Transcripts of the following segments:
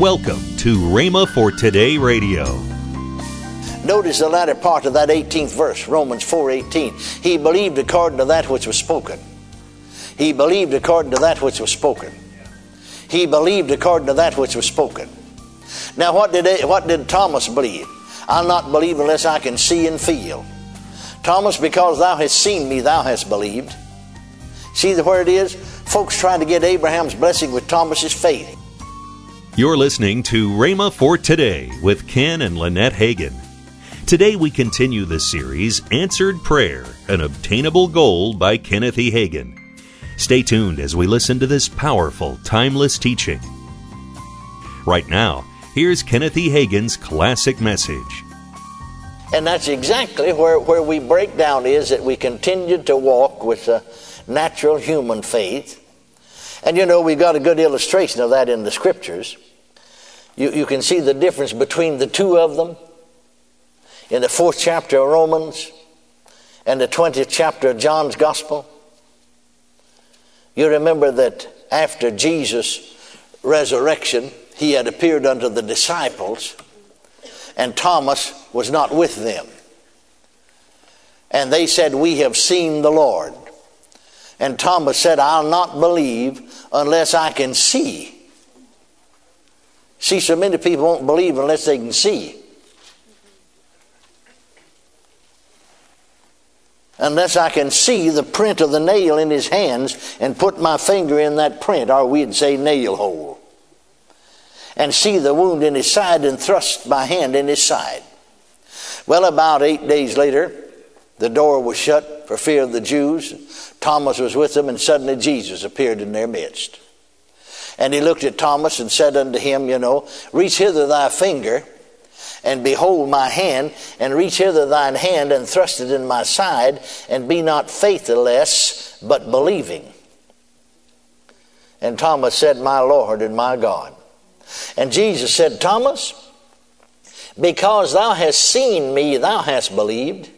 Welcome to Rhema for Today Radio. Notice the latter part of that 18th verse, Romans 4:18. He believed according to that which was spoken. He believed according to that which was spoken. He believed according to that which was spoken. Now what did Thomas believe? I'll not believe unless I can see and feel. Thomas, because thou hast seen me, thou hast believed. See where it is? Folks trying to get Abraham's blessing with Thomas's faith. You're listening to Rhema for Today with Ken and Lynette Hagin. Today we continue the series, Answered Prayer, An Obtainable Goal by Kenneth E. Hagin. Stay tuned as we listen to this powerful, timeless teaching. Right now, here's Kenneth E. Hagin's classic message. And that's exactly where we break down is that we continued to walk with the natural human faith. And you know, we've got a good illustration of that in the Scriptures. You can see the difference between the two of them in the 4th chapter of Romans and the 20th chapter of John's Gospel. You remember that after Jesus' resurrection, he had appeared unto the disciples, and Thomas was not with them. And they said, "We have seen the Lord." And Thomas said, "I'll not believe unless I can see." See, so many people won't believe unless they can see. Unless I can see the print of the nail in his hands and put my finger in that print, or we'd say nail hole, and see the wound in his side and thrust my hand in his side. Well, about 8 days later, the door was shut for fear of the Jews. Thomas was with them, and suddenly Jesus appeared in their midst. And he looked at Thomas and said unto him, "Reach hither thy finger, and behold my hand, and reach hither thine hand, and thrust it in my side, and be not faithless, but believing." And Thomas said, "My Lord and my God." And Jesus said, "Thomas, because thou hast seen me, thou hast believed."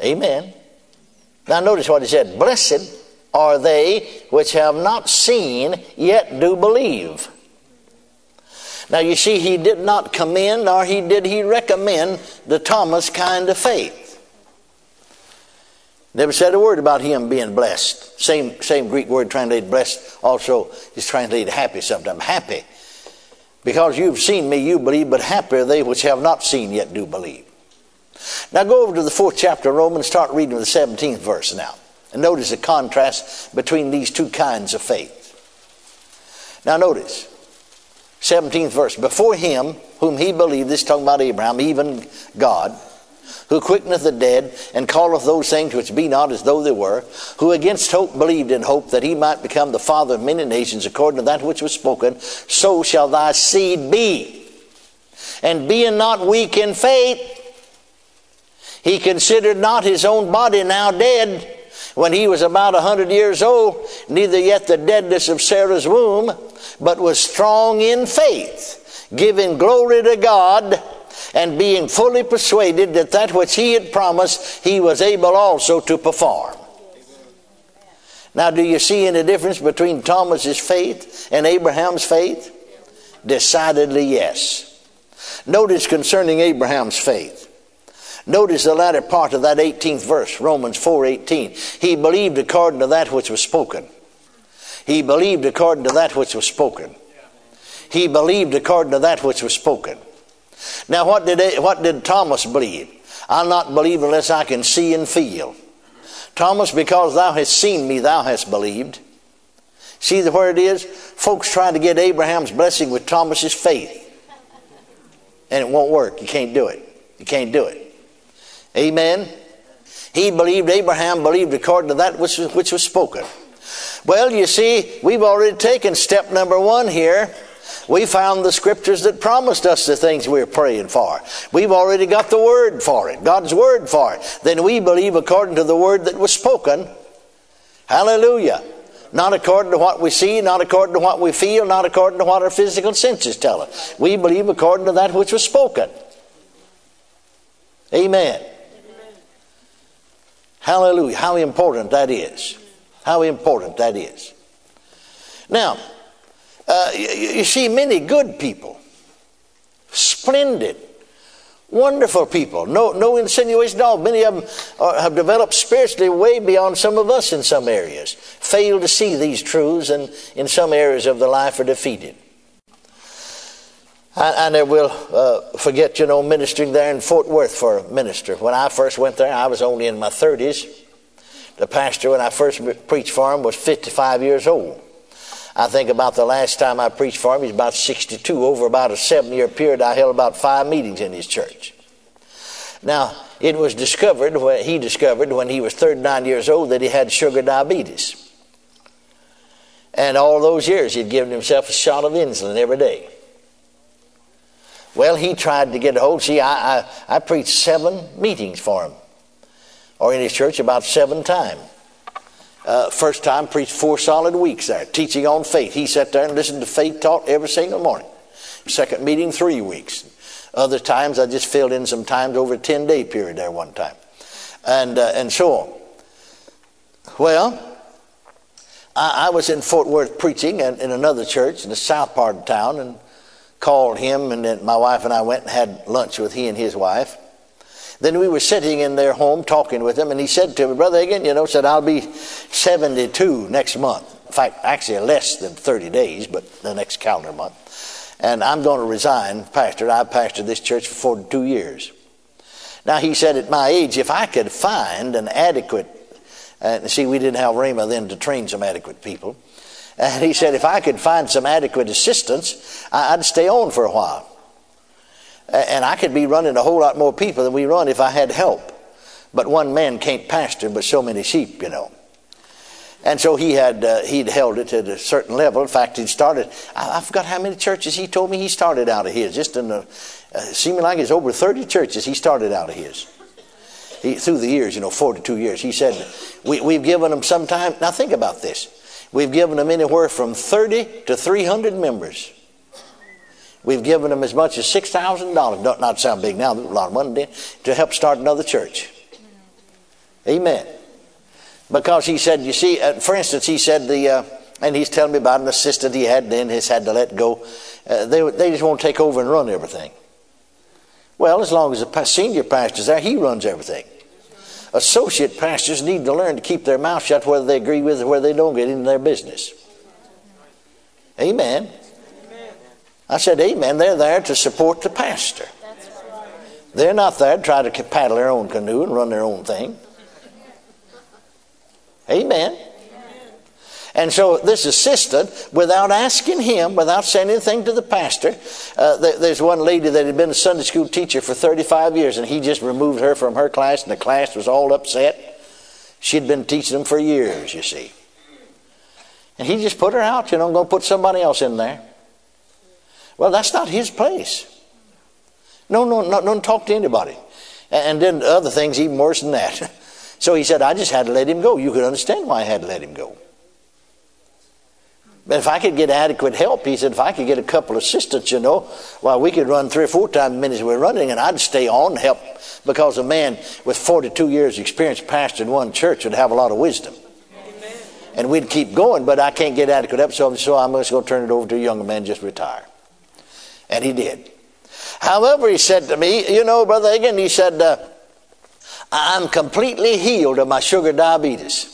Amen. Now notice what he said. "Blessed are they which have not seen, yet do believe." Now you see, he did not commend, nor did he recommend the Thomas kind of faith. Never said a word about him being blessed. Same Greek word translated blessed also is translated happy sometimes. Happy. "Because you've seen me, you believe, but happy are they which have not seen, yet do believe." Now go over to the 4th chapter of Romans, start reading the 17th verse now. And notice the contrast between these two kinds of faith. Now notice, 17th verse, "Before him whom he believed," this is talking about Abraham, "even God, who quickeneth the dead, and calleth those things which be not as though they were, who against hope believed in hope, that he might become the father of many nations, according to that which was spoken, so shall thy seed be. And being not weak in faith, he considered not his own body now dead, when he was about 100 years old, neither yet the deadness of Sarah's womb, but was strong in faith, giving glory to God, and being fully persuaded that that which he had promised, he was able also to perform." Now, do you see any difference between Thomas's faith and Abraham's faith? Decidedly yes. Notice concerning Abraham's faith. Notice the latter part of that 18th verse, Romans 4:18. He believed according to that which was spoken. He believed according to that which was spoken. He believed according to that which was spoken. Now what did Thomas believe? "I'll not believe unless I can see and feel." Thomas, "Because thou hast seen me, thou hast believed." See where it is? Folks trying to get Abraham's blessing with Thomas's faith. And it won't work. You can't do it. You can't do it. Amen. He believed, Abraham believed according to that which was spoken. Well, you see, we've already taken step number one here. We found the Scriptures that promised us the things we're praying for. We've already got the word for it, God's word for it. Then we believe according to the word that was spoken. Hallelujah. Not according to what we see, not according to what we feel, not according to what our physical senses tell us. We believe according to that which was spoken. Amen. Hallelujah. How important that is. How important that is. Now, you see many good people, splendid, wonderful people. No insinuation at all. Many of them have developed spiritually way beyond some of us in some areas, fail to see these truths, and in some areas of their life are defeated. I will forget, you know, ministering there in Fort Worth for a minister. When I first went there, I was only in my 30s. The pastor, when I first preached for him, was 55 years old. I think about the last time I preached for him, he's about 62. Over about a 7-year period, I held about 5 meetings in his church. Now, it was discovered, when he was 39 years old, that he had sugar diabetes. And all those years, he'd given himself a shot of insulin every day. Well, he tried to get a hold. See, I preached 7 meetings for him, or in his church about 7 times. First time, preached 4 solid weeks there, teaching on faith. He sat there and listened to faith taught every single morning. Second meeting, 3 weeks. Other times, I just filled in some times over a 10-day period there one time. And so on. Well, I was in Fort Worth preaching in another church in the south part of town, and called him, and then my wife and I went and had lunch with he and his wife. Then we were sitting in their home talking with him, and he said to me, "Brother Hagin, you know," said, "I'll be 72 next month. In fact, actually less than 30 days, but the next calendar month. And I'm going to resign, pastor. I've pastored this church for 42 years. Now," he said, "at my age, if I could find an adequate," see, we didn't have Rhema then to train some adequate people. And he said, "If I could find some adequate assistance, I'd stay on for a while. And I could be running a whole lot more people than we run if I had help. But one man can't pasture but so many sheep, you know." And so he'd held it at a certain level. In fact, he'd started, I forgot how many churches he told me he started out of his. Just in seeming like it's over 30 churches he started out of his. Through the years, you know, 42 years. He said, we've given them some time. Now think about this. We've given them anywhere from 30 to 300 members. We've given them as much as $6,000. Don't not sound big now, but a lot of money, to help start another church. Amen. Because he said, you see, for instance, he said and he's telling me about an assistant he had, then he's had to let go. They just won't take over and run everything. Well, as long as the senior pastor's there, he runs everything. Associate pastors need to learn to keep their mouth shut, whether they agree with it or whether they don't, get into their business. Amen. Amen. I said amen. They're there to support the pastor. That's right. They're not there to try to paddle their own canoe and run their own thing. Amen. Amen. And so this assistant, without asking him, without saying anything to the pastor, there's one lady that had been a Sunday school teacher for 35 years, and he just removed her from her class, and the class was all upset. She'd been teaching them for years, you see. And he just put her out, you know, I'm going to put somebody else in there. Well, that's not his place. No, don't talk to anybody. And then other things even worse than that. So he said, I just had to let him go. You could understand why I had to let him go. But if I could get adequate help, he said, if I could get a couple assistants, you know, well, we could run 3 or 4 times as many as we're running, and I'd stay on and help, because a man with 42 years experience pastoring one church would have a lot of wisdom. Amen. And we'd keep going, but I can't get adequate help, so I'm just going to turn it over to a younger man, just retire. And he did. However, he said to me, you know, Brother Hagin, he said, I'm completely healed of my sugar diabetes.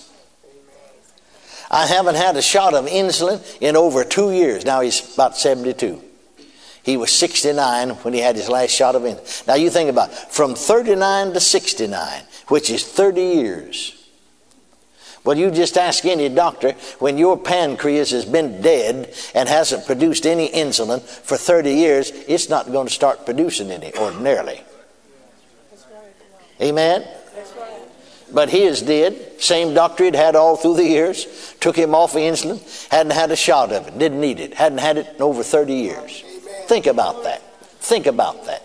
I haven't had a shot of insulin in over 2 years. Now he's about 72. He was 69 when he had his last shot of insulin. Now you think about it. From 39 to 69, which is 30 years. Well, you just ask any doctor, when your pancreas has been dead and hasn't produced any insulin for 30 years, it's not going to start producing any ordinarily. Amen? But his did. Same doctor he'd had all through the years. Took him off of insulin. Hadn't had a shot of it. Didn't need it. Hadn't had it in over 30 years. Amen. Think about that. Think about that.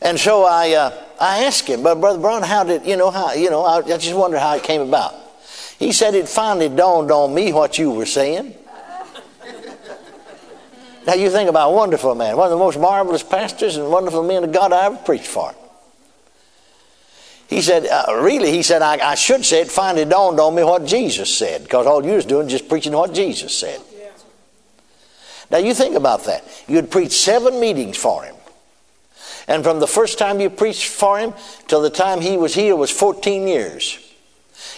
And so I asked him, but Brother Brown, I just wonder how it came about. He said, it finally dawned on me what you were saying. Now you think about a wonderful man. One of the most marvelous pastors and wonderful men of God I ever preached for. He said, really, he said, I should say it finally dawned on me what Jesus said, because all you was doing was just preaching what Jesus said. Yeah. Now, you think about that. You had preached 7 meetings for him. And from the first time you preached for him till the time he was healed was 14 years.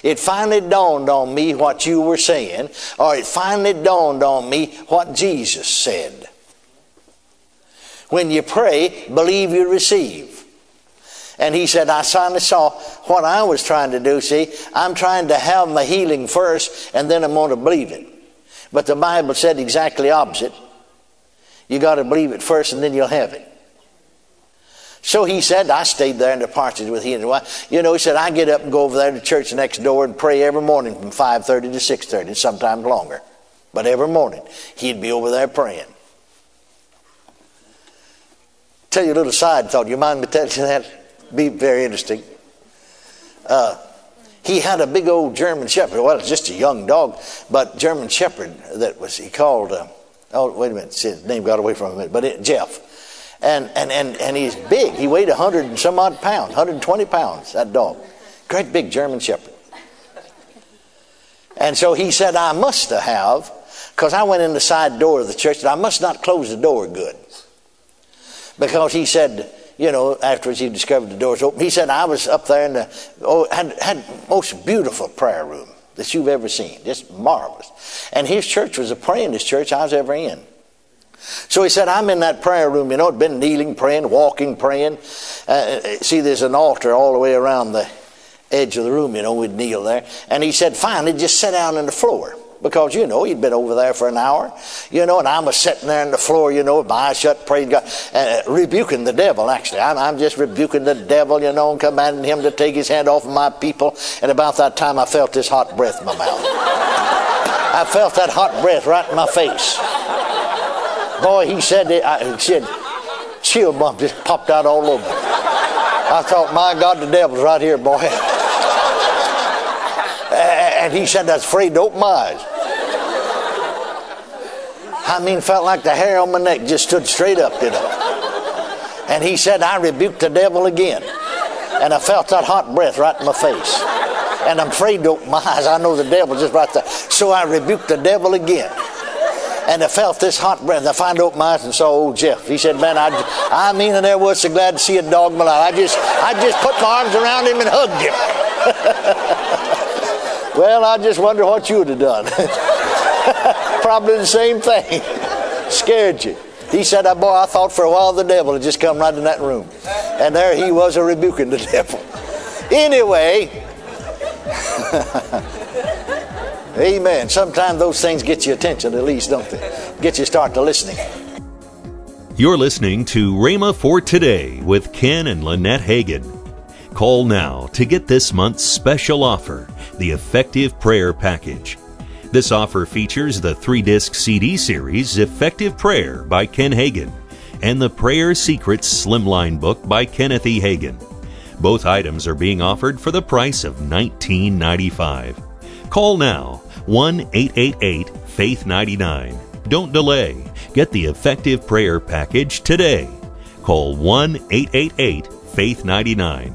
It finally dawned on me what you were saying, or it finally dawned on me what Jesus said. When you pray, believe you receive. And he said, I finally saw what I was trying to do. See, I'm trying to have my healing first, and then I'm going to believe it. But the Bible said exactly opposite. You got to believe it first, and then you'll have it. So he said, I stayed there in the parsonage with he and his wife. You know, he said, I get up and go over there to church next door and pray every morning from 5:30 to 6:30, sometimes longer. But every morning, he'd be over there praying. Tell you a little side thought. You mind me telling you that? Be very interesting. He had a big old German shepherd. Well, it's just a young dog, but German shepherd that was, he called, oh, wait a minute, see, his name got away from him, but Jeff. And he's big. He weighed 100 and some odd pounds, 120 pounds, that dog. Great big German shepherd. And so he said, I must have, because I went in the side door of the church, and I must not close the door good. Because he said, you know, afterwards he discovered the doors open. He said, I was up there in the, had most beautiful prayer room that you've ever seen. Just marvelous. And his church was the prayingest church I was ever in. So he said, I'm in that prayer room, you know, I'd been kneeling, praying, walking, praying. See, there's an altar all the way around the edge of the room, you know, we'd kneel there. And he said, finally, just sit down on the floor. Because, you know, he'd been over there for an hour, you know, and I was sitting there on the floor, you know, with my eyes shut, praying God, rebuking the devil, actually. I'm just rebuking the devil, you know, and commanding him to take his hand off of my people. And about that time, I felt this hot breath in my mouth. I felt that hot breath right in my face. Boy, he said, chill bump just popped out all over. I thought, my God, the devil's right here, boy. And he said, I was afraid to open my eyes. I mean, felt like the hair on my neck just stood straight up, you know. And he said, I rebuked the devil again. And I felt that hot breath right in my face. And I'm afraid to open my eyes. I know the devil's just right there. So I rebuked the devil again. And I felt this hot breath. I finally opened my eyes and saw old Jeff. He said, man, I mean, and I was so glad to see a dog in my life. I just put my arms around him and hugged him. Well, I just wonder what you would have done. Probably the same thing. Scared you. He said, oh, boy, I thought for a while the devil had just come right in that room. And there he was rebuking the devil. Anyway. Amen. Sometimes those things get your attention at least, don't they? Get you start to listening. You're listening to Rhema for Today with Ken and Lynette Hagin. Call now to get this month's special offer, the Effective Prayer Package. This offer features the 3-disc CD series, Effective Prayer by Ken Hagin, and the Prayer Secrets Slimline Book by Kenneth E. Hagin. Both items are being offered for the price of $19.95. Call now, 1-888-FAITH-99. Don't delay. Get the Effective Prayer Package today. Call 1-888-FAITH-99.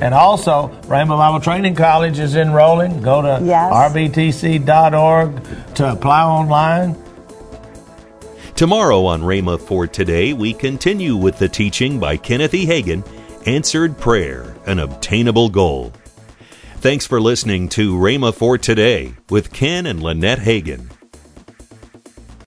And also, Rhema Bible Training College is enrolling. Go to rbtc.org to apply online. Tomorrow on Rhema for Today, we continue with the teaching by Kenneth E. Hagin, Answered Prayer, an Obtainable Goal. Thanks for listening to Rhema for Today with Ken and Lynette Hagin.